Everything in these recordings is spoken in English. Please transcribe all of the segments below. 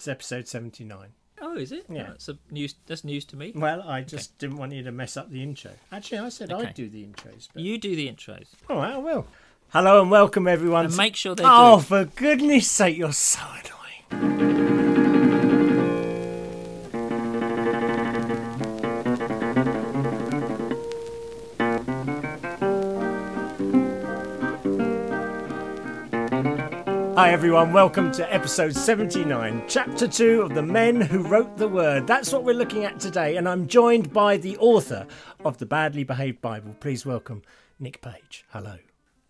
It's episode 79. Oh, is it? Yeah. That's news to me. Well, I just didn't want you to mess up the intro. Actually, I said I'd do the intros. But... You do the intros. All right, I will. Hello and welcome, everyone. And make sure they do. For goodness sake, you're so annoying. Hi everyone, welcome to episode 79, chapter 2 of The Men Who Wrote the Word. That's what we're looking at today, and I'm joined by the author of The Badly Behaved Bible. Please welcome Nick Page. Hello.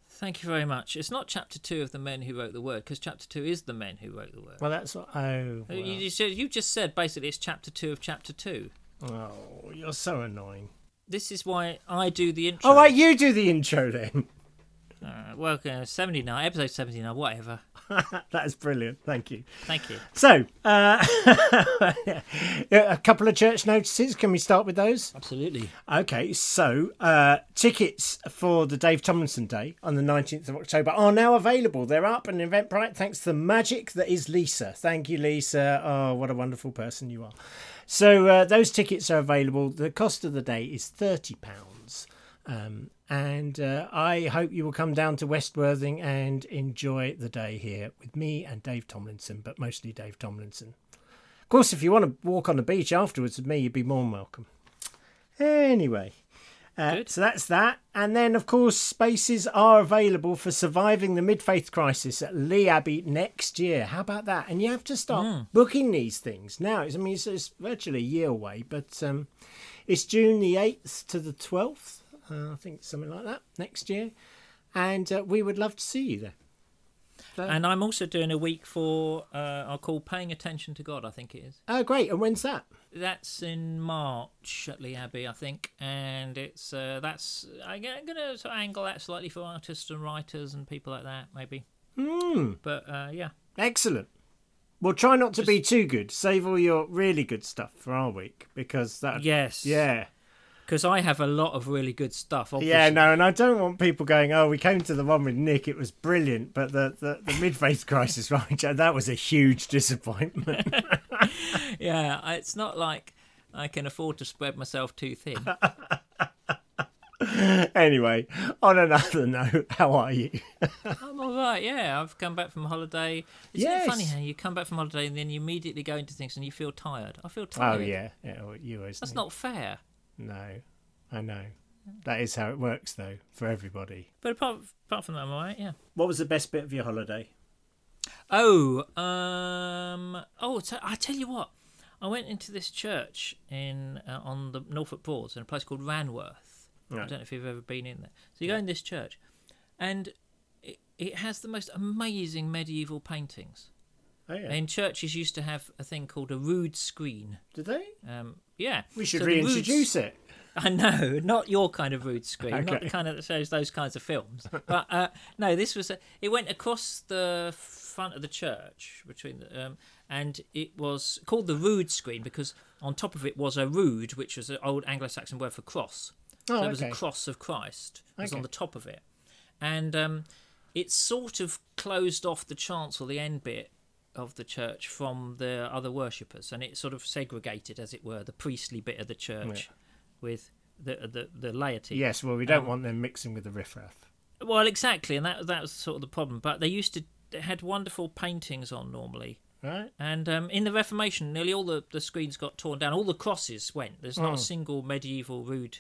Thank you very much. It's not chapter 2 of The Men Who Wrote the Word, because chapter 2 is The Men Who Wrote the Word. Well, that's what... Oh, well. You just said, basically, it's chapter 2 of chapter 2. Oh, you're so annoying. This is why I do the intro. Oh, right, you do the intro then. Welcome, 79, episode 79, whatever. That is brilliant. Thank you. Thank you. So, a couple of church notices. Can we start with those? Absolutely. Okay, so tickets for the Dave Tomlinson Day on the 19th of October are now available. They're up on Eventbrite thanks to the magic that is Lisa. Thank you, Lisa. Oh, what a wonderful person you are. So those tickets are available. The cost of the day is £30. And I hope you will come down to West Worthing and enjoy the day here with me and Dave Tomlinson, but mostly Dave Tomlinson. Of course, if you want to walk on the beach afterwards with me, you'd be more than welcome. Anyway, so that's that. And then, of course, spaces are available for surviving the mid-faith crisis at Lee Abbey next year. How about that? And you have to start booking these things now. I mean, it's virtually a year away, but it's June the 8th to the 12th. I think something like that next year. And we would love to see you there. And I'm also doing a week for, I'll call Paying Attention to God, I think it is. Oh, great. And when's that? That's in March at Lee Abbey, I think. And it's I'm going to sort of angle that slightly for artists and writers and people like that, maybe. But, yeah. Excellent. Well, try not to be too good. Save all your really good stuff for our week, because that... Yes. Yeah. Because I have a lot of really good stuff, obviously. Yeah, no, and I don't want people going, oh, we came to the one with Nick, it was brilliant, but the mid-faith crisis, right, that was a huge disappointment. Yeah, it's not like I can afford to spread myself too thin. Anyway, on another note, how are you? I'm all right, yeah. I've come back from holiday. Isn't it funny how you come back from holiday and then you immediately go into things and you feel tired? I feel tired. Oh, yeah you always That's not fair. No, I know. That is how it works, though, for everybody. But apart from that, I'm all right, yeah. What was the best bit of your holiday? I tell you what. I went into this church on the Norfolk Broads in a place called Ranworth. Right. I don't know if you've ever been in there. So you go in this church, and it has the most amazing medieval paintings. Oh, yeah. And churches used to have a thing called a rood screen. Did they? Yeah. We should reintroduce it. I know, not your kind of rood screen, okay. Not the kind that shows those kinds of films. But no, this was... It went across the front of the church, between the, and it was called the rood screen because on top of it was a rood, which was an old Anglo-Saxon word for cross. Oh, so it was a cross of Christ. It was on the top of it. And it sort of closed off the chancel, the end bit, of the church from the other worshippers, and it sort of segregated, as it were, the priestly bit of the church with the laity. Yes, well, we don't want them mixing with the riffraff. Well, exactly, and that was sort of the problem. But they had wonderful paintings on normally. Right. And in the Reformation, nearly all the screens got torn down. All the crosses went. There's not a single medieval rood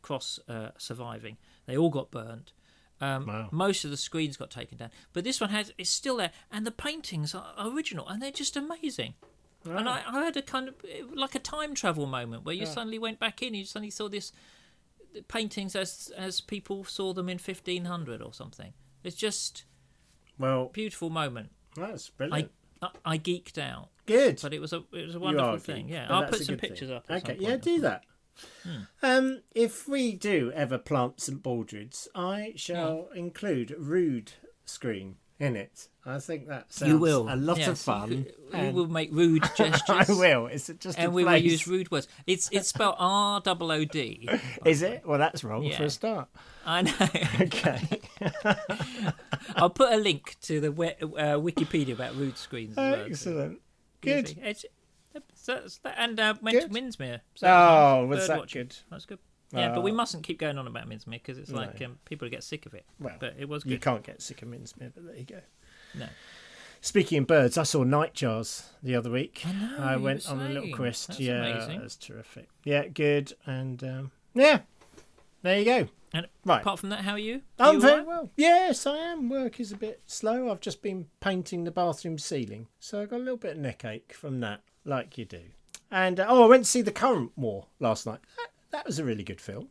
cross surviving. They all got burnt. Wow. Most of the screens got taken down, but this one is still there, and the paintings are original, and they're just amazing. Wow. And I had a kind of like a time travel moment where you suddenly went back in, and you suddenly saw the paintings as people saw them in 1500 or something. It's just a beautiful moment. That's brilliant. I geeked out. Good, but it was a wonderful thing. Yeah, I'll put some pictures up. Okay, yeah, do that. If we do ever plant St Baldred's, I shall include rood screen in it. I think that sounds a lot of fun. We will make rude gestures. I will. It's just and a we place. Will use rude words. It's spelled ROOD. Is it? Well, that's wrong for a start. I know. Okay. I'll put a link to the Wikipedia about rude screens. As well, excellent. Good. Movie. I went to Minsmere. So was that watching. Good? That's good. Yeah, but we mustn't keep going on about Minsmere because it's like people get sick of it. Well, but it was good. You can't get sick of Minsmere, but there you go. No. Speaking of birds, I saw nightjars the other week. I know, I went on a little quest. That's amazing. That's terrific. Yeah, good. And there you go. And right. Apart from that, how are you? I'm very well. Yes, I am. Work is a bit slow. I've just been painting the bathroom ceiling, so I got a little bit of neck ache from that, like you do. And I went to see The Current War last night. That was a really good film.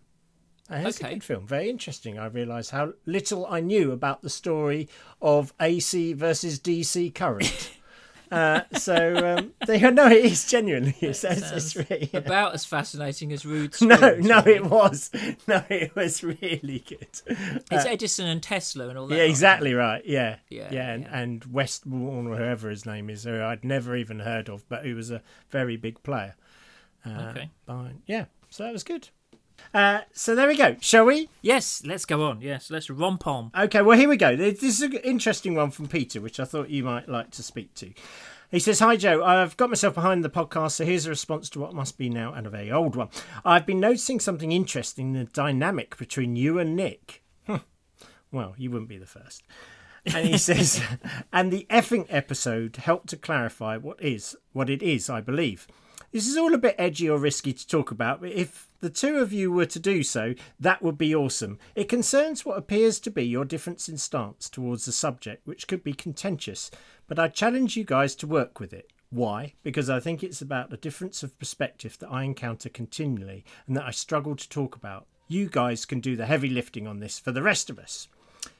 It's a good film. Very interesting. I realised how little I knew about the story of AC versus DC current. It is genuinely. It's really, about as fascinating as Rude Springs. No, really. It was. No, it was really good. It's Edison and Tesla and all that. Yeah, exactly right. Yeah. And Westbourne, whoever his name is, who I'd never even heard of, but who was a very big player. So that was good. So there we go. Shall we? Yes, let's go on. Yes, let's romp on. Okay, well, here we go. This is an interesting one from Peter, which I thought you might like to speak to. He says, "Hi, Joe. I've got myself behind the podcast, so here's a response to what must be now and a very old one. I've been noticing something interesting in the dynamic between you and Nick." Well, you wouldn't be the first. And he says, "And the effing episode helped to clarify what it is, I believe. This is all a bit edgy or risky to talk about, but if the two of you were to do so, that would be awesome. It concerns what appears to be your difference in stance towards the subject, which could be contentious, but I challenge you guys to work with it. Why? Because I think it's about a difference of perspective that I encounter continually and that I struggle to talk about. You guys can do the heavy lifting on this for the rest of us."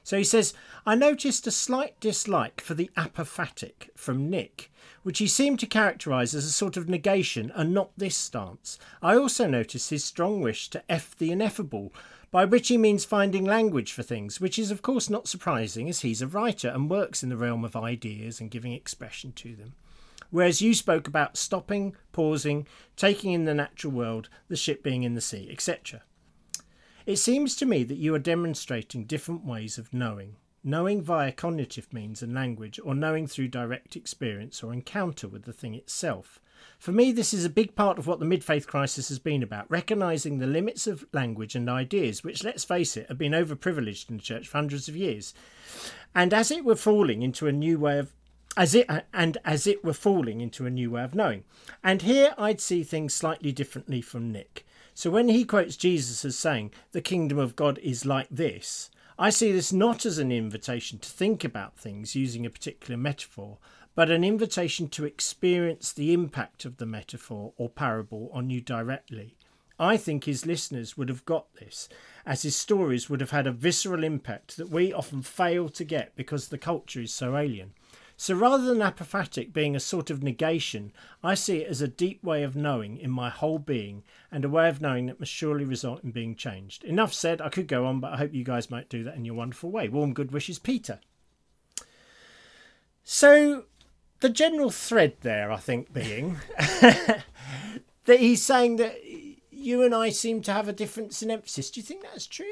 So he says, "I noticed a slight dislike for the apophatic from Nick, which he seemed to characterise as a sort of negation and not this stance. I also noticed his strong wish to F the ineffable, by which he means finding language for things, which is of course not surprising as he's a writer and works in the realm of ideas and giving expression to them. Whereas you spoke about stopping, pausing, taking in the natural world, the ship being in the sea, etc. It seems to me that you are demonstrating different ways of knowing. Knowing via cognitive means and language, or knowing through direct experience or encounter with the thing itself. For me, this is a big part of what the mid-faith crisis has been about, recognising the limits of language and ideas, which, let's face it, have been overprivileged in the church for hundreds of years. As it were falling into a new way of knowing. And here I'd see things slightly differently from Nick. So when he quotes Jesus as saying, 'The kingdom of God is like this,' I see this not as an invitation to think about things using a particular metaphor, but an invitation to experience the impact of the metaphor or parable on you directly. I think his listeners would have got this, as his stories would have had a visceral impact that we often fail to get because the culture is so alien. So rather than apophatic being a sort of negation, I see it as a deep way of knowing in my whole being and a way of knowing that must surely result in being changed. Enough said. I could go on, but I hope you guys might do that in your wonderful way. Warm good wishes, Peter." So the general thread there, I think, being that he's saying that you and I seem to have a difference in emphasis. Do you think that's true?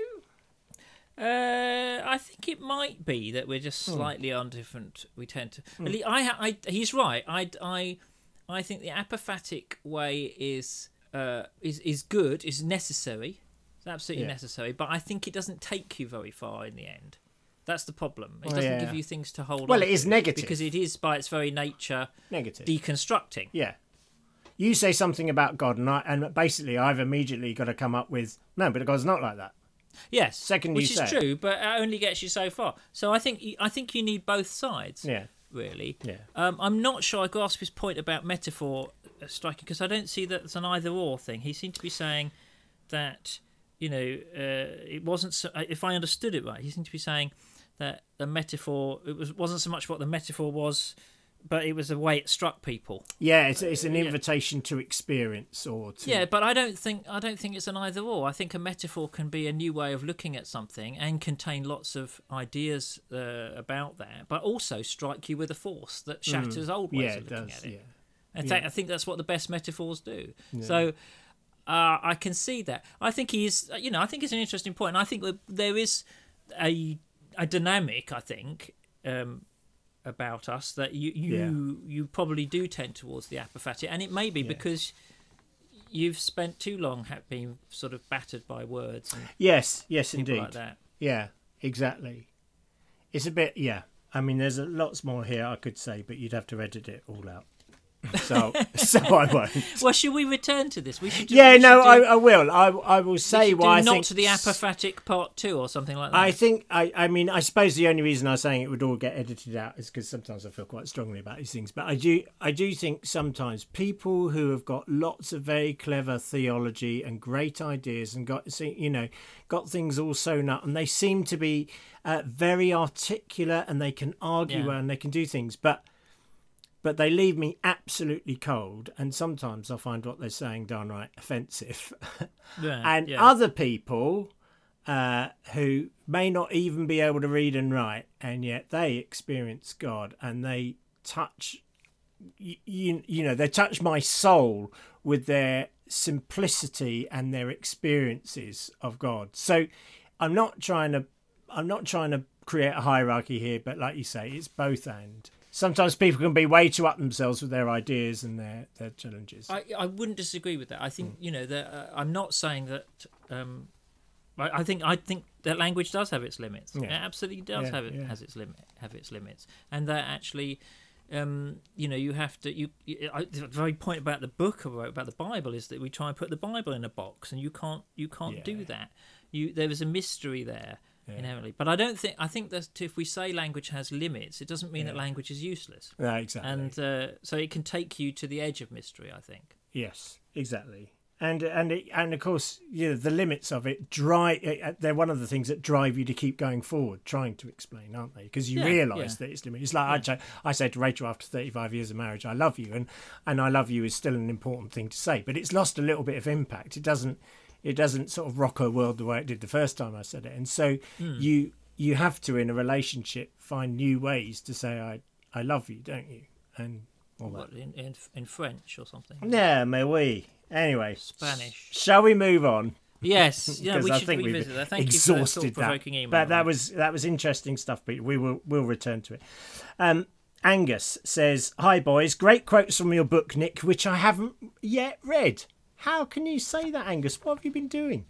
I think it might be that we're just slightly on different. We tend to. He's right. I think the apophatic way is good. Is necessary. It's absolutely necessary. But I think it doesn't take you very far in the end. That's the problem. It doesn't give you things to hold on. Well, it is negative because it is by its very nature negative, deconstructing. Yeah. You say something about God, and basically I've immediately got to come up with no, but God's not like that. Yes, true, but it only gets you so far. So I think you need both sides. Yeah, really. Yeah. I'm not sure I grasp his point about metaphor striking because I don't see that it's an either-or thing. He seemed to be saying that it wasn't. So, if I understood it right, he seemed to be saying that the metaphor wasn't so much what the metaphor was, but it was the way it struck people. Yeah, it's an invitation to experience or to... Yeah, but I don't think it's an either or. I think a metaphor can be a new way of looking at something and contain lots of ideas about that, but also strike you with a force that shatters old ways of looking at it. Yeah. In fact, I think that's what the best metaphors do. Yeah. So I can see that. I think he is. I think it's an interesting point. And I think there is a dynamic. I think. about us that you probably do tend towards the apophatic, and it may be because you've spent too long being sort of battered by words. Yes, indeed. Like that. Yeah, exactly. It's a bit, I mean, there's lots more here I could say, but you'd have to edit it all out. So I won't. Well, should we return to this? We should. I will. I will say why I think. Not to the apophatic part 2 or something like that. I think. I mean, I suppose the only reason I'm saying it would all get edited out is because sometimes I feel quite strongly about these things. But I do think sometimes people who have got lots of very clever theology and great ideas and got things all sewn up, and they seem to be very articulate, and they can argue well, and they can do things, but they leave me absolutely cold, and sometimes I find what they're saying downright offensive. Other people who may not even be able to read and write, and yet they experience God, and they touch, they touch my soul with their simplicity and their experiences of God. So I'm not trying to create a hierarchy here, but like you say, it's both and. Sometimes people can be way too up themselves with their ideas and their challenges. I wouldn't disagree with that. I think, I'm not saying that... I think that language does have its limits. Yeah. It absolutely does have its limits. And that actually, you have to... the very point about the book I wrote about the Bible is that we try and put the Bible in a box, and you can't do that. There is a mystery there. Yeah. Inherently, but I think that if we say language has limits, it doesn't mean that language is useless. No, exactly. And so it can take you to the edge of mystery, I think. Yes, exactly. And of course, the limits of it they're one of the things that drive you to keep going forward, trying to explain, aren't they? Because you realise that it's limited. It's like I say to Rachel after 35 years of marriage, I love you, and I love you is still an important thing to say, but it's lost a little bit of impact. It doesn't sort of rock her world the way it did the first time I said it. And so you have to, in a relationship, find new ways to say, I love you, don't you? And all that. In French or something? Yeah, mais oui. Anyway. Spanish. Shall we move on? Yes. Yeah, we should revisit that. Thank you for that thought-provoking email. But that was interesting stuff, Peter. We'll return to it. Angus says, hi, boys. Great quotes from your book, Nick, which I haven't yet read. How can you say that, Angus? What have you been doing?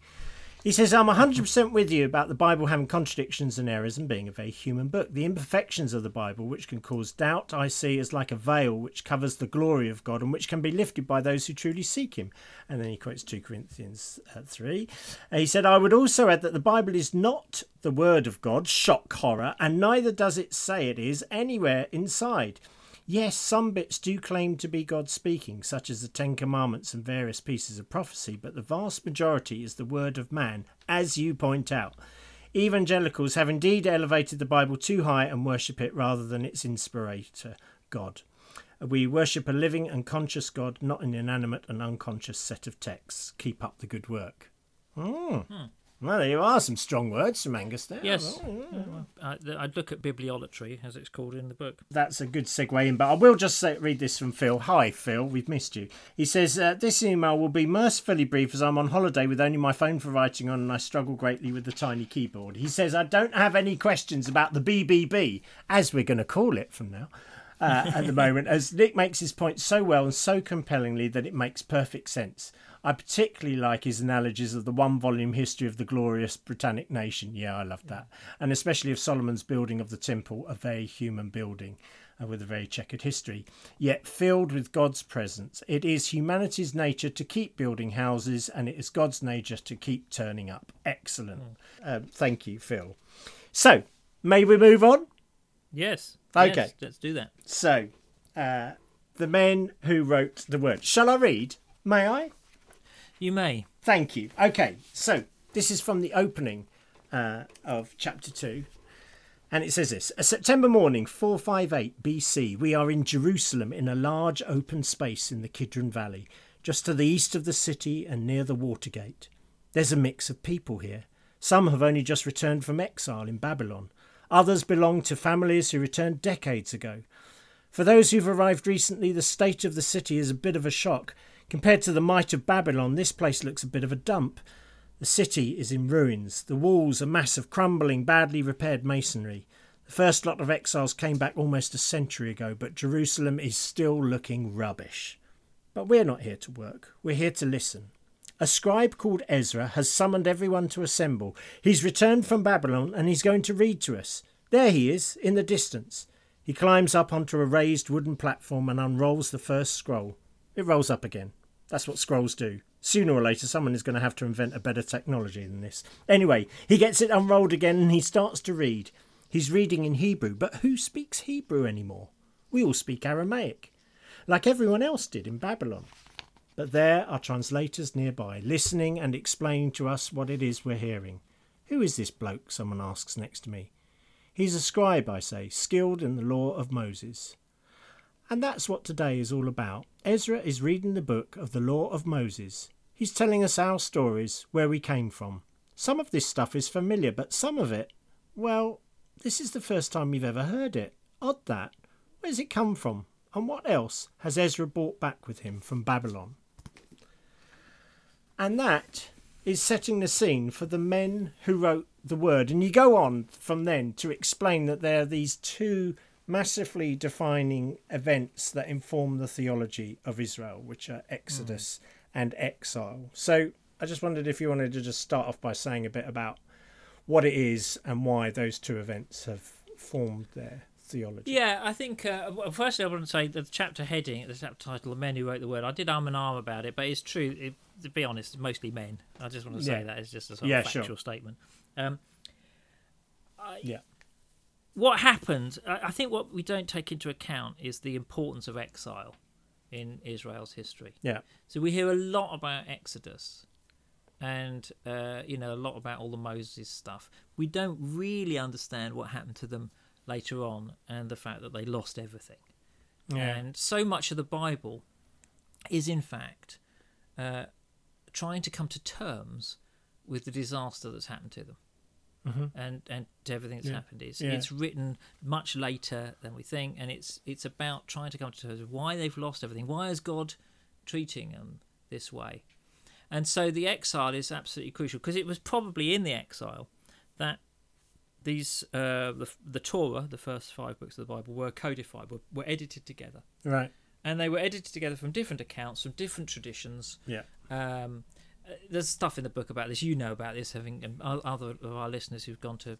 He says, I'm 100% with you about the Bible having contradictions and errors and being a very human book. The imperfections of the Bible, which can cause doubt, I see as like a veil which covers the glory of God and which can be lifted by those who truly seek him. And then he quotes 2 Corinthians 3. He said, I would also add that the Bible is not the word of God, shock, horror, and neither does it say it is anywhere inside. Yes, some bits do claim to be God speaking, such as the Ten Commandments and various pieces of prophecy, but the vast majority is the word of man, as you point out. Evangelicals have indeed elevated the Bible too high and worship it rather than its inspirator, God. We worship a living and conscious God, not an inanimate and unconscious set of texts. Keep up the good work. Well, there you are, some strong words from Angus there. Yes. I'd look at bibliolatry, as it's called in the book. That's a good segue in, but I will just read this from Phil. Hi, Phil, we've missed you. He says, this email will be mercifully brief as I'm on holiday with only my phone for writing on and I struggle greatly with the tiny keyboard. He says, I don't have any questions about the BBB, as we're going to call it from now. At the moment, as Nick makes his point so well and so compellingly that it makes perfect sense. I particularly like his analogies of the one-volume history of the glorious Britannic nation. Yeah, I love that. And especially of Solomon's building of the temple, a very human building with a very checkered history, yet filled with God's presence. It is humanity's nature to keep building houses, and it is God's nature to keep turning up. Excellent. Thank you, Phil. So, may we move on? Yes. Okay. Yes, let's do that. So, the men who wrote the word. Shall I read? May I? You may. Thank you. Okay. So, this is from the opening of chapter 2. And it says this. A September morning, 458 BC, we are in Jerusalem in a large open space in the Kidron Valley, just to the east of the city and near the Watergate. There's a mix of people here. Some have only just returned from exile in Babylon. Others belong to families who returned decades ago. For those who've arrived recently, the state of the city is a bit of a shock. Compared to the might of Babylon, this place looks a bit of a dump. The city is in ruins. The walls, a mass of crumbling, badly repaired masonry. The first lot of exiles came back almost a century ago, but Jerusalem is still looking rubbish. But we're not here to work. We're here to listen. A scribe called Ezra has summoned everyone to assemble. He's returned from Babylon and he's going to read to us. There he is, in the distance. He climbs up onto a raised wooden platform and unrolls the first scroll. It rolls up again. That's what scrolls do. Sooner or later, someone is going to have to invent a better technology than this. Anyway, he gets it unrolled again and he starts to read. He's reading in Hebrew, but who speaks Hebrew anymore? We all speak Aramaic, like everyone else did in Babylon. But there are translators nearby, listening and explaining to us what it is we're hearing. Who is this bloke, someone asks next to me. He's a scribe, I say, skilled in the law of Moses. And that's what today is all about. Ezra is reading the book of the law of Moses. He's telling us our stories, where we came from. Some of this stuff is familiar, but some of it, well, this is the first time you've ever heard it. Odd that. Where's it come from? And what else has Ezra brought back with him from Babylon? And that is setting the scene for the men who wrote the word. And you go on from then to explain that there are these two massively defining events that inform the theology of Israel, which are Exodus and exile. So I just wondered if you wanted to just start off by saying a bit about what it is and why those two events have formed their theology. Yeah, I think, firstly, I want to say that the chapter heading, the chapter title, The Men Who Wrote the Word, I did arm and arm about it, but it's true, to be honest, it's mostly men. I just want to say that as just a sort of factual statement. What happened, I think what we don't take into account is the importance of exile in Israel's history. Yeah. So we hear a lot about Exodus and, a lot about all the Moses stuff. We don't really understand what happened to them later on and the fact that they lost everything. Yeah. And so much of the Bible is, in fact, trying to come to terms with the disaster that's happened to them. Mm-hmm. And everything that's happened is it's written much later than we think, and it's about trying to come to terms with why they've lost everything. Why is God treating them this way? And so the exile is absolutely crucial, because it was probably in the exile that these the Torah, the first five books of the Bible, were codified, were edited together. Right. And they were edited together from different accounts, from different traditions. Yeah. There's stuff in the book about this. You know about this, having other of our listeners who've gone to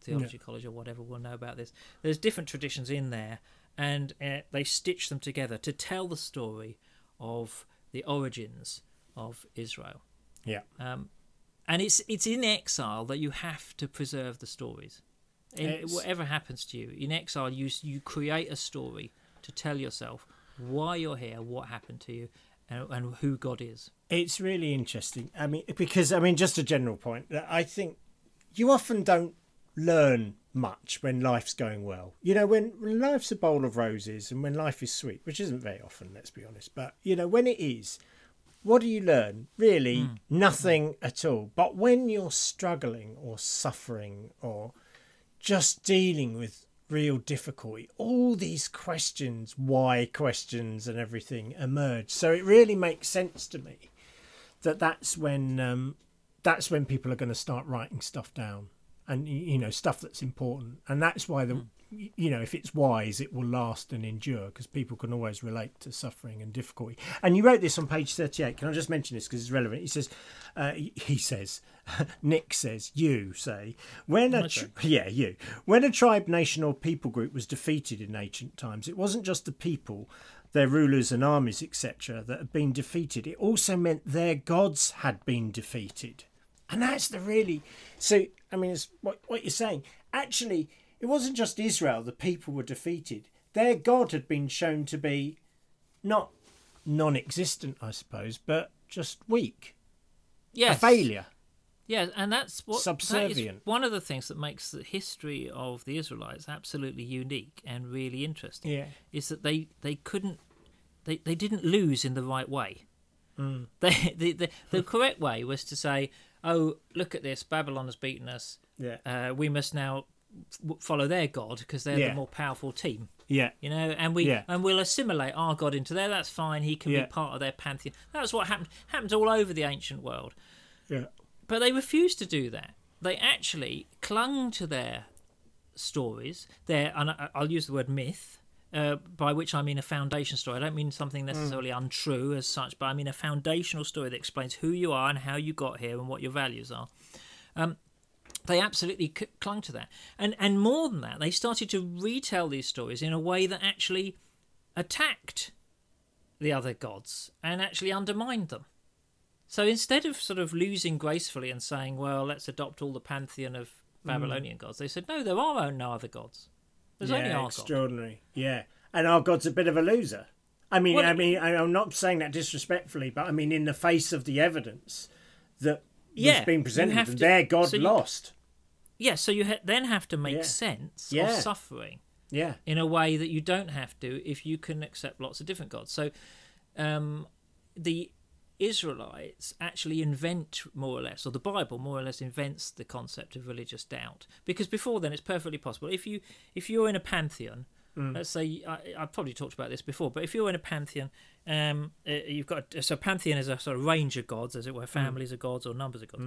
theology college or whatever will know about this. There's different traditions in there, and they stitch them together to tell the story of the origins of Israel. Yeah. And it's in exile that you have to preserve the stories. Whatever happens to you, in exile you create a story to tell yourself why you're here, what happened to you, and who God is. It's really interesting. I mean, because, just a general point, I think you often don't learn much when life's going well. You know, when life's a bowl of roses and when life is sweet, which isn't very often, let's be honest, but, you know, when it is, what do you learn? Really, nothing at all. But when you're struggling or suffering or just dealing with real difficulty, all these questions, why questions and everything emerge. So it really makes sense to me that that's when people are going to start writing stuff down, and stuff that's important. And that's why if it's wise, it will last and endure, because people can always relate to suffering and difficulty. And you wrote this on page 38. Can I just mention this because it's relevant? He says, Nick says, you say, when a tribe, nation or people group was defeated in ancient times, it wasn't just the people, their rulers and armies, etc., that had been defeated. It also meant their gods had been defeated. And that's it's what you're saying. Actually, it wasn't just Israel, the people were defeated. Their God had been shown to be not non-existent, I suppose, but just weak. Yes. A failure. Yeah, and that's what... Subservient. That is one of the things that makes the history of the Israelites absolutely unique and really interesting, is that they didn't lose in the right way. Mm. The correct way was to say, oh, look at this, Babylon has beaten us, we must now follow their God because they're the more powerful team. Yeah. You know, and we'll assimilate our God into there. That's fine. He can be part of their pantheon. That's what happened all over the ancient world. Yeah. But they refused to do that. They actually clung to their stories. They're, and I'll use the word myth, by which I mean a foundation story. I don't mean something necessarily untrue as such, but I mean a foundational story that explains who you are and how you got here and what your values are. They absolutely clung to that. And more than that, they started to retell these stories in a way that actually attacked the other gods and actually undermined them. So instead of sort of losing gracefully and saying, well, let's adopt all the pantheon of Babylonian gods, they said, no, there are no other gods. There's only our extraordinary. God. Yeah. And our God's a bit of a loser. I mean, I'm not saying that disrespectfully, but I mean, in the face of the evidence that was being presented, their God lost. Yeah, so you then have to make sense of suffering in a way that you don't have to if you can accept lots of different gods. So the Israelites actually invent, more or less, or the Bible more or less invents the concept of religious doubt, because before then it's perfectly possible, if you're in a pantheon, let's say, I've probably talked about this before, but if you're in a pantheon, you've got, so pantheon is a sort of range of gods, as it were, families of gods or numbers of gods,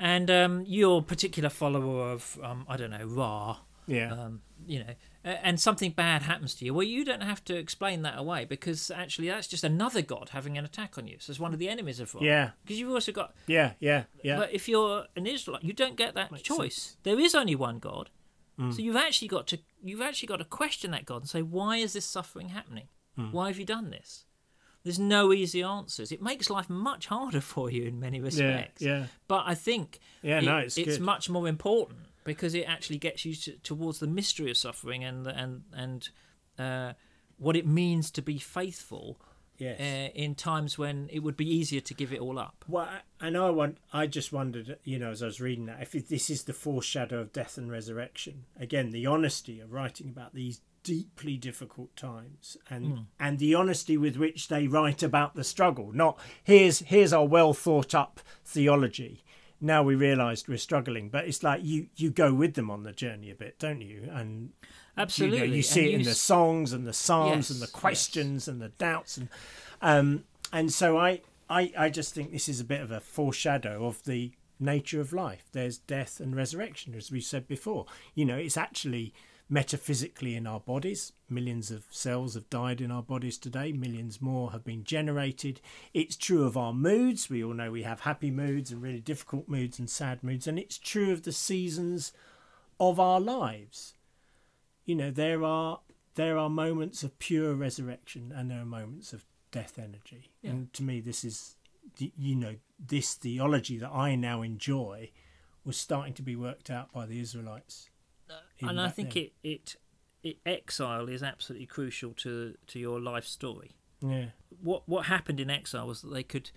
and you're a particular follower of I don't know, Ra, you know, and something bad happens to you, well, you don't have to explain that away, because actually that's just another god having an attack on you. So it's one of the enemies of God. Yeah. Because you've also got... Yeah. But if you're an Israelite, you don't get that choice. Sense. There is only one God. So you've actually got to question that God and say, why is this suffering happening? Why have you done this? There's no easy answers. It makes life much harder for you in many respects. Yeah. But I think it's much more important, because it actually gets you towards the mystery of suffering and what it means to be faithful in times when it would be easier to give it all up. Well, and I just wondered, you know, as I was reading that, if this is the foreshadow of death and resurrection. Again, the honesty of writing about these deeply difficult times and the honesty with which they write about the struggle. Not here's our well thought up theology. Now we realised we're struggling, but it's like you go with them on the journey a bit, don't you? And absolutely, you see it in the songs and the psalms and the questions and the doubts, and so I just think this is a bit of a foreshadow of the nature of life. There's death and resurrection, as we said before. You know, it's actually metaphysically in our bodies. Millions of cells have died in our bodies today. Millions more have been generated. It's true of our moods. We all know we have happy moods and really difficult moods and sad moods. And it's true of the seasons of our lives. You know, there are moments of pure resurrection and there are moments of death energy. Yeah. And to me, this is, you know, this theology that I now enjoy was starting to be worked out by the Israelites. And I think it exile is absolutely crucial to your life story. Yeah. What happened in exile was that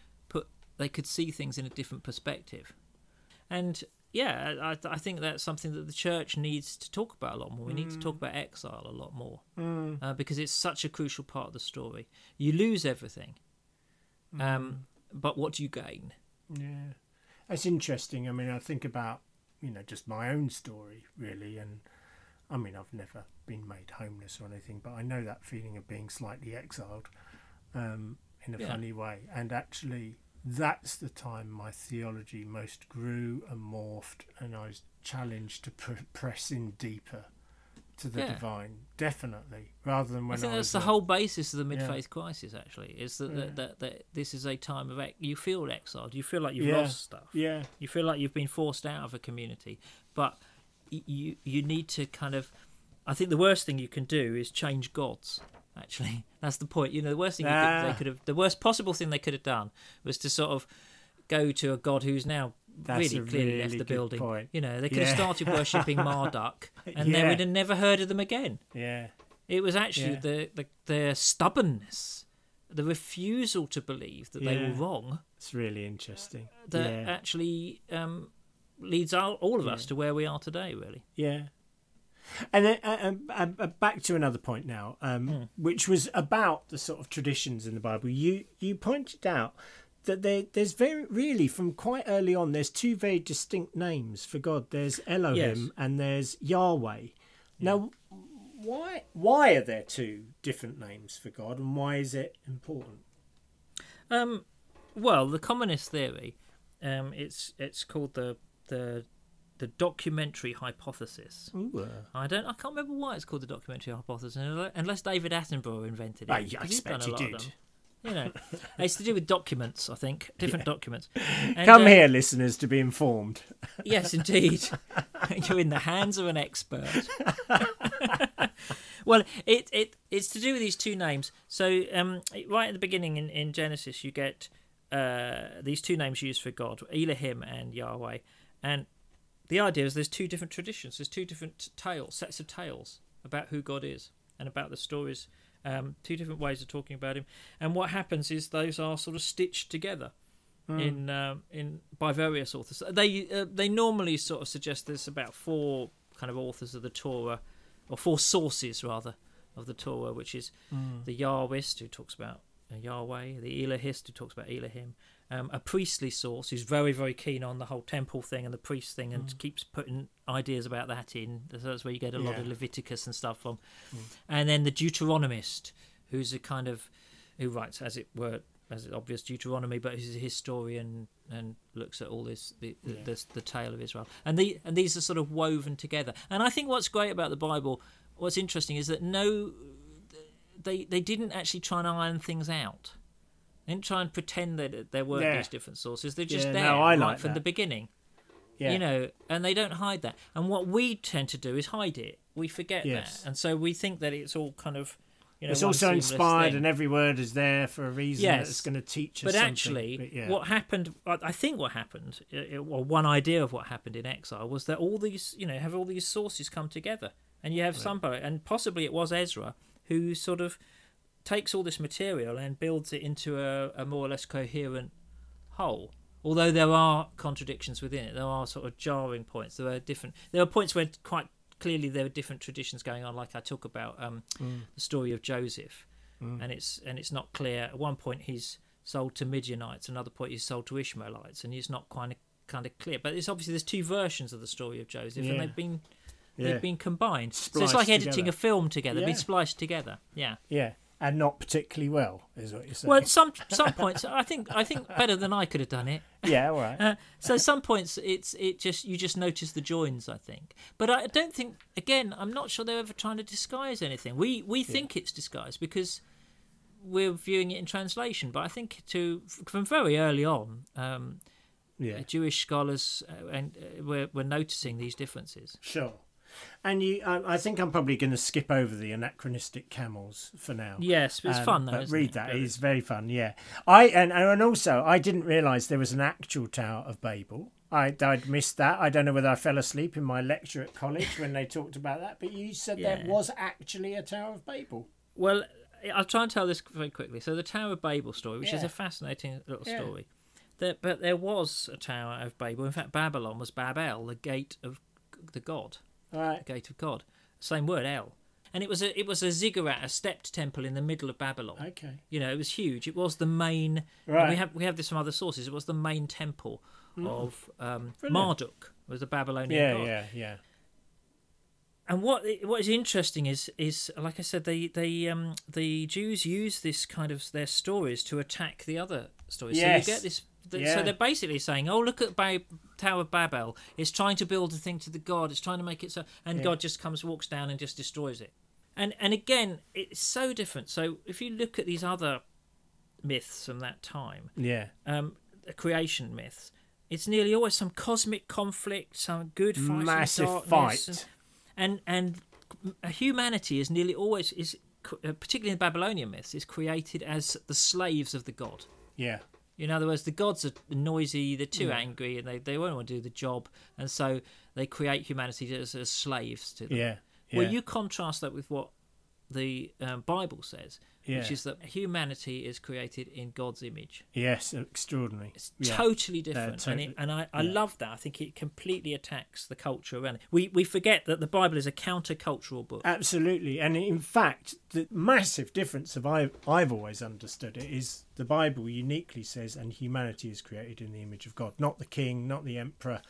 they could see things in a different perspective, and I think that's something that the church needs to talk about a lot more. We need to talk about exile a lot more because it's such a crucial part of the story. You lose everything, but what do you gain? Yeah, that's interesting. I mean, I think about, you know, just my own story, really. And I mean, I've never been made homeless or anything, but I know that feeling of being slightly exiled in a funny way. And actually, that's the time my theology most grew and morphed, and I was challenged to press in deeper to the divine, definitely, rather than when I think that's the whole basis of the mid-faith crisis, actually, is that this is a time of you feel exiled, you feel like you've lost stuff, you feel like you've been forced out of a community, but you need to kind of, I think the worst thing you can do is change gods, actually. That's the point. You know, the worst thing the worst possible thing they could have done was to sort of go to a god who's now really clearly left the building. Point. You know, they could have started worshipping Marduk, and they would have never heard of them again. Yeah, it was actually their stubbornness, the refusal to believe that they were wrong. It's really interesting. That actually leads all of us to where we are today, really. Yeah, and then back to another point now, which was about the sort of traditions in the Bible. You pointed out that there's really from quite early on, there's two very distinct names for God. There's Elohim and there's Yahweh. Now, why are there two different names for God, and why is it important? Well, the communist theory, it's called the The documentary hypothesis. Ooh. I can't remember why it's called the documentary hypothesis, unless David Attenborough invented it. I expect he did. You know, it's to do with documents, I think, different documents. And, Come here, listeners, to be informed. Yes, indeed. You're in the hands of an expert. Well, it's to do with these two names. So right at the beginning in Genesis, you get these two names used for God, Elohim and Yahweh. And the idea is there's two different traditions, there's two different tales, sets of tales about who God is and about the stories, two different ways of talking about him. And what happens is those are sort of stitched together in by various authors. They normally sort of suggest there's about four kind of authors of the Torah, or four sources rather of the Torah, which is the Yahwist, who talks about Yahweh, the Elohist, who talks about Elohim, a priestly source who's very, very keen on the whole temple thing and the priest thing and keeps putting ideas about that in. So that's where you get a lot of Leviticus and stuff from. And then the Deuteronomist, who's a kind of, who writes, as it were, as it's obvious, Deuteronomy, but he's a historian and looks at all this the tale of Israel. And these are sort of woven together. And I think what's great about the Bible, what's interesting, is that they didn't actually try and iron things out. They didn't try and pretend that there weren't these different sources. They're just there right from the beginning. Yeah. You know, and they don't hide that. And what we tend to do is hide it. We forget that. And so we think that it's all kind of, you know, it's also inspired thing. And every word is there for a reason that's going to teach us something. But actually, what happened, I think what happened, or one idea of what happened in exile, was that all these, you know, have all these sources come together. And you have somebody, and possibly it was Ezra, who sort of takes all this material and builds it into a more or less coherent whole. Although there are contradictions within it, there are sort of jarring points. There are points where quite clearly there are different traditions going on. Like I talk about the story of Joseph, and it's not clear. At one point he's sold to Midianites, another point he's sold to Ishmaelites, and it's not quite kind of clear. But it's obviously there's two versions of the story of Joseph, and they've been combined. Spliced so it's like editing together. A film together, been spliced together. Yeah. Yeah. And not particularly well, is what you're saying. Well, some points I think better than I could have done it. Yeah, all right. So some points you just notice the joins, I think. But I don't think, again, I'm not sure they're ever trying to disguise anything. We think it's disguised because we're viewing it in translation. But I think from very early on, Jewish scholars were noticing these differences. Sure. And I think I'm probably going to skip over the anachronistic camels for now. Yes, it's fun though. But isn't read it? That; it's very fun. Yeah, and also I didn't realise there was an actual Tower of Babel. I'd missed that. I don't know whether I fell asleep in my lecture at college when they talked about that. But you said there was actually a Tower of Babel. Well, I'll try and tell this very quickly. So the Tower of Babel story, which is a fascinating little story, but there was a Tower of Babel. In fact, Babylon was Babel, the gate of the god. Right. Gate of God, same word, El, and it was a ziggurat, a stepped temple in the middle of Babylon. Okay, you know, it was huge. It was the main. Right. We have this from other sources. It was the main temple of Marduk, was the Babylonian god. Yeah. And what is interesting is like I said, they the Jews use this kind of their stories to attack the other stories. Yes. So you get this. So they're basically saying, "Oh, look at Tower of Babel. It's trying to build a thing to the God. It's trying to make it so." And God just comes, walks down, and just destroys it. And again, it's so different. So if you look at these other myths from that time, creation myths, it's nearly always some cosmic conflict, some good fight, massive fight, and humanity is nearly always is, particularly in Babylonian myths, is created as the slaves of the God. Yeah. In other words, the gods are noisy, they're too angry, and they won't want to do the job, and so they create humanity as slaves to them. Yeah. Well, you contrast that with what the Bible says, which is that humanity is created in God's image. Yes, extraordinary. It's totally different, and I love that. I think it completely attacks the culture around it. We forget that the Bible is a countercultural book. Absolutely, and in fact, the massive difference of I've always understood it is the Bible uniquely says, and humanity is created in the image of God, not the king, not the emperor,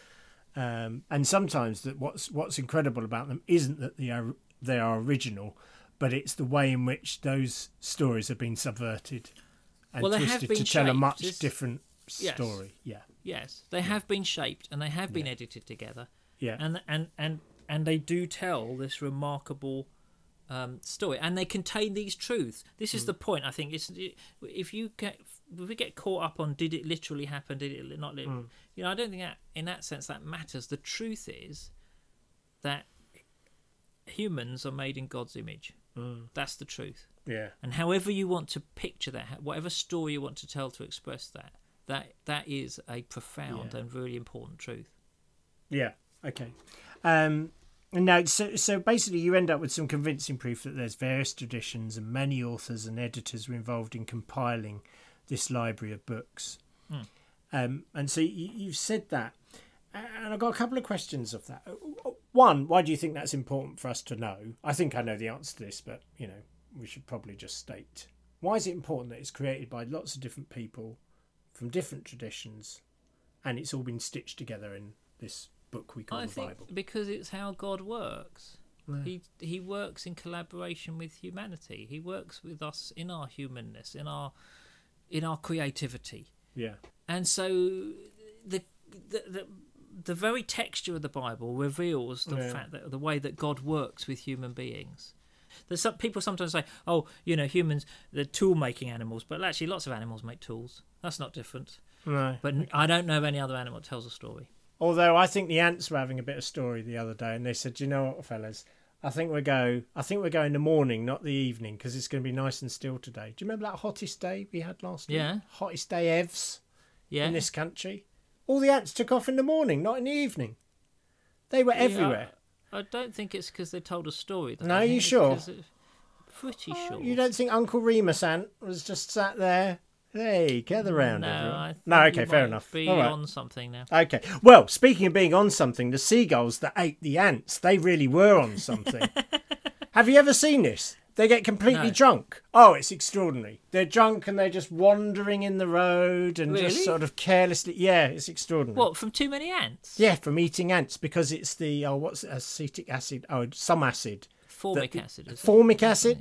and sometimes that what's incredible about them isn't that they are original. But it's the way in which those stories have been subverted and twisted to tell a much different story. Yes, they have been shaped and they have been edited together. Yeah. And they do tell this remarkable story, and they contain these truths. This is the point, I think. If we get caught up on did it literally happen, did it not? You know, I don't think that in that sense that matters. The truth is that humans are made in God's image. That's the truth. Yeah. And however you want to picture that, whatever story you want to tell to express that, that is a profound and really important truth. Yeah. Okay. And now, so basically you end up with some convincing proof that there's various traditions and many authors and editors were involved in compiling this library of books. And so you've said that. And I've got a couple of questions of that. One, why do you think that's important for us to know? I think I know the answer to this, but, you know, we should probably just state. Why is it important that it's created by lots of different people from different traditions and it's all been stitched together in this book we call the Bible? Because it's how God works. Yeah. He works in collaboration with humanity. He works with us in our humanness, in our creativity. Yeah. And so the very texture of the Bible reveals the fact that the way that God works with human beings. There's some people sometimes say, "Oh, you know, humans, they're tool-making animals," but actually, lots of animals make tools. That's not different. No, but okay. I don't know of any other animal that tells a story. Although I think the ants were having a bit of story the other day, and they said, "You know what, fellas, I think we'll go in the morning, not the evening, because it's going to be nice and still today." Do you remember that hottest day we had last year? Yeah, hottest day evs. Yeah, in this country, all the ants took off in the morning, not in the evening. They were everywhere. I don't think it's because they told a story. No, are you sure? Pretty sure. You don't think Uncle Remus Ant was just sat there? Hey, gather round, everyone. No, okay, fair enough. Be on something now. Okay. Well, speaking of being on something, the seagulls that ate the ants, they really were on something. Have you ever seen this? They get completely drunk. Oh, it's extraordinary. They're drunk and they're just wandering in the road and just sort of carelessly. Yeah, it's extraordinary. What, from too many ants? Yeah, from eating ants, because it's the, what's it, acetic acid? Oh, some acid. Formic acid?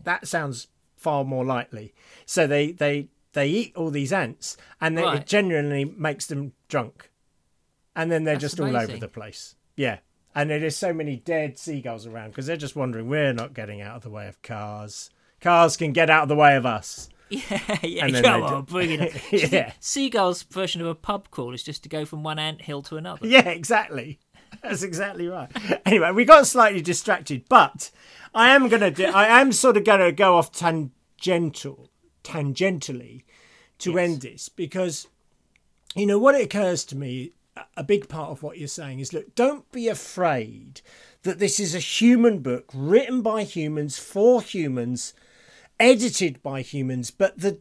That sounds far more likely. So they eat all these ants, and it genuinely makes them drunk. And then they're all over the place. Yeah. And there's so many dead seagulls around because they're just wondering, we're not getting out of the way of cars. Cars can get out of the way of us. Yeah, come on, bring it up. Yeah. Seagulls' version of a pub crawl is just to go from one ant hill to another. Yeah, exactly. That's exactly right. Anyway, we got slightly distracted, but I am sort of going to go off tangentially to end this, because, you know, what it occurs to me, a big part of what you're saying is, look, don't be afraid that this is a human book written by humans for humans, edited by humans, but the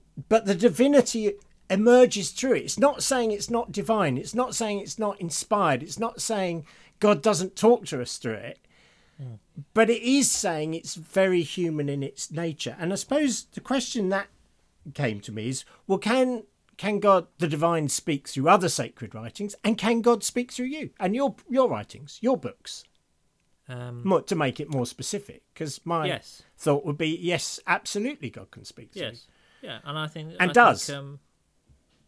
divinity emerges through it. It's not saying it's not divine. It's not saying it's not inspired. It's not saying God doesn't talk to us through it. Mm. But it is saying it's very human in its nature. And I suppose the question that came to me is, well, can God, the divine, speak through other sacred writings? And can God speak through you and your writings, your books? To make it more specific, because my thought would be, yes, absolutely God can speak through you. Yeah, and I think... And I does. Think,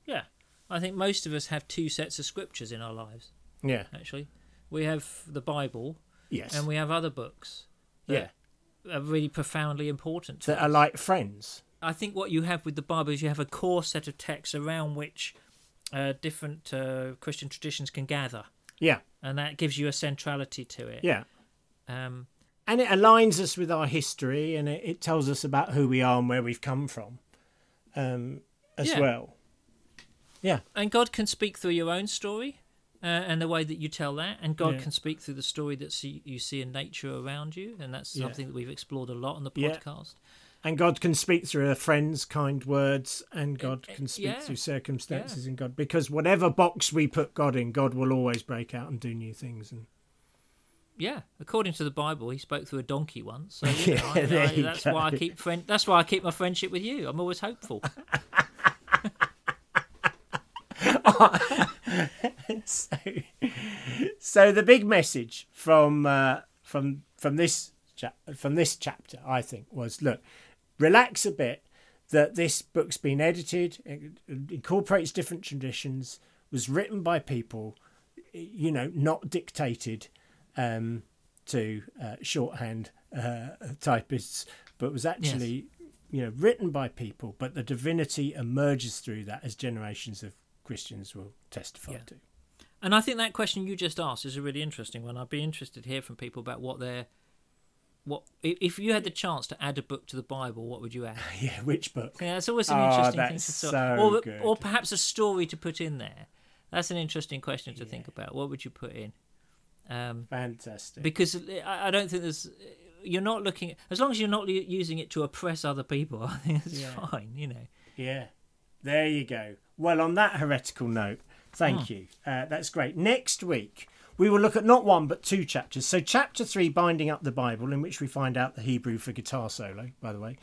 yeah, I think most of us have two sets of scriptures in our lives. Yeah. Actually. We have the Bible. Yes. And we have other books that are really profoundly important to us. That are like friends. I think what you have with the Bible is you have a core set of texts around which different Christian traditions can gather. Yeah. And that gives you a centrality to it. Yeah. And it aligns us with our history, and it tells us about who we are and where we've come from well. Yeah. And God can speak through your own story and the way that you tell that. And God can speak through the story that you see in nature around you. And that's something that we've explored a lot on the podcast. And God can speak through a friend's kind words, and God can speak through circumstances in God. Because whatever box we put God in, God will always break out and do new things. And yeah, according to the Bible, he spoke through a donkey once. So that's why I keep my friendship with you. I'm always hopeful. So the big message from this chapter, I think, was, look, relax a bit, that this book's been edited, it incorporates different traditions, was written by people, you know, not dictated, to shorthand typists, but was actually, you know, written by people, but the divinity emerges through that, as generations of Christians will testify to. And I think that question you just asked is a really interesting one. I'd be interested to hear from people about what their... What if you had the chance to add a book to the Bible? What would you add? Yeah, which book? Yeah, that's always an interesting thing to sort. Or perhaps a story to put in there. That's an interesting question to think about. What would you put in? Fantastic. Because I don't think there's. You're not looking, as long as you're not using it to oppress other people. I think that's fine. You know. Yeah. There you go. Well, on that heretical note, thank you. That's great. Next week, we will look at not one but two chapters. So chapter 3, Binding Up the Bible, in which we find out the Hebrew for guitar solo, by the way.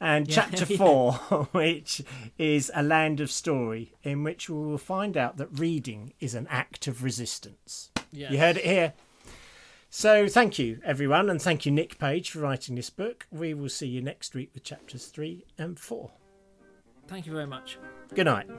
And chapter 4, which is A Land of Story, in which we will find out that reading is an act of resistance. Yes. You heard it here. So thank you, everyone. And thank you, Nick Page, for writing this book. We will see you next week with chapters 3 and 4. Thank you very much. Good night.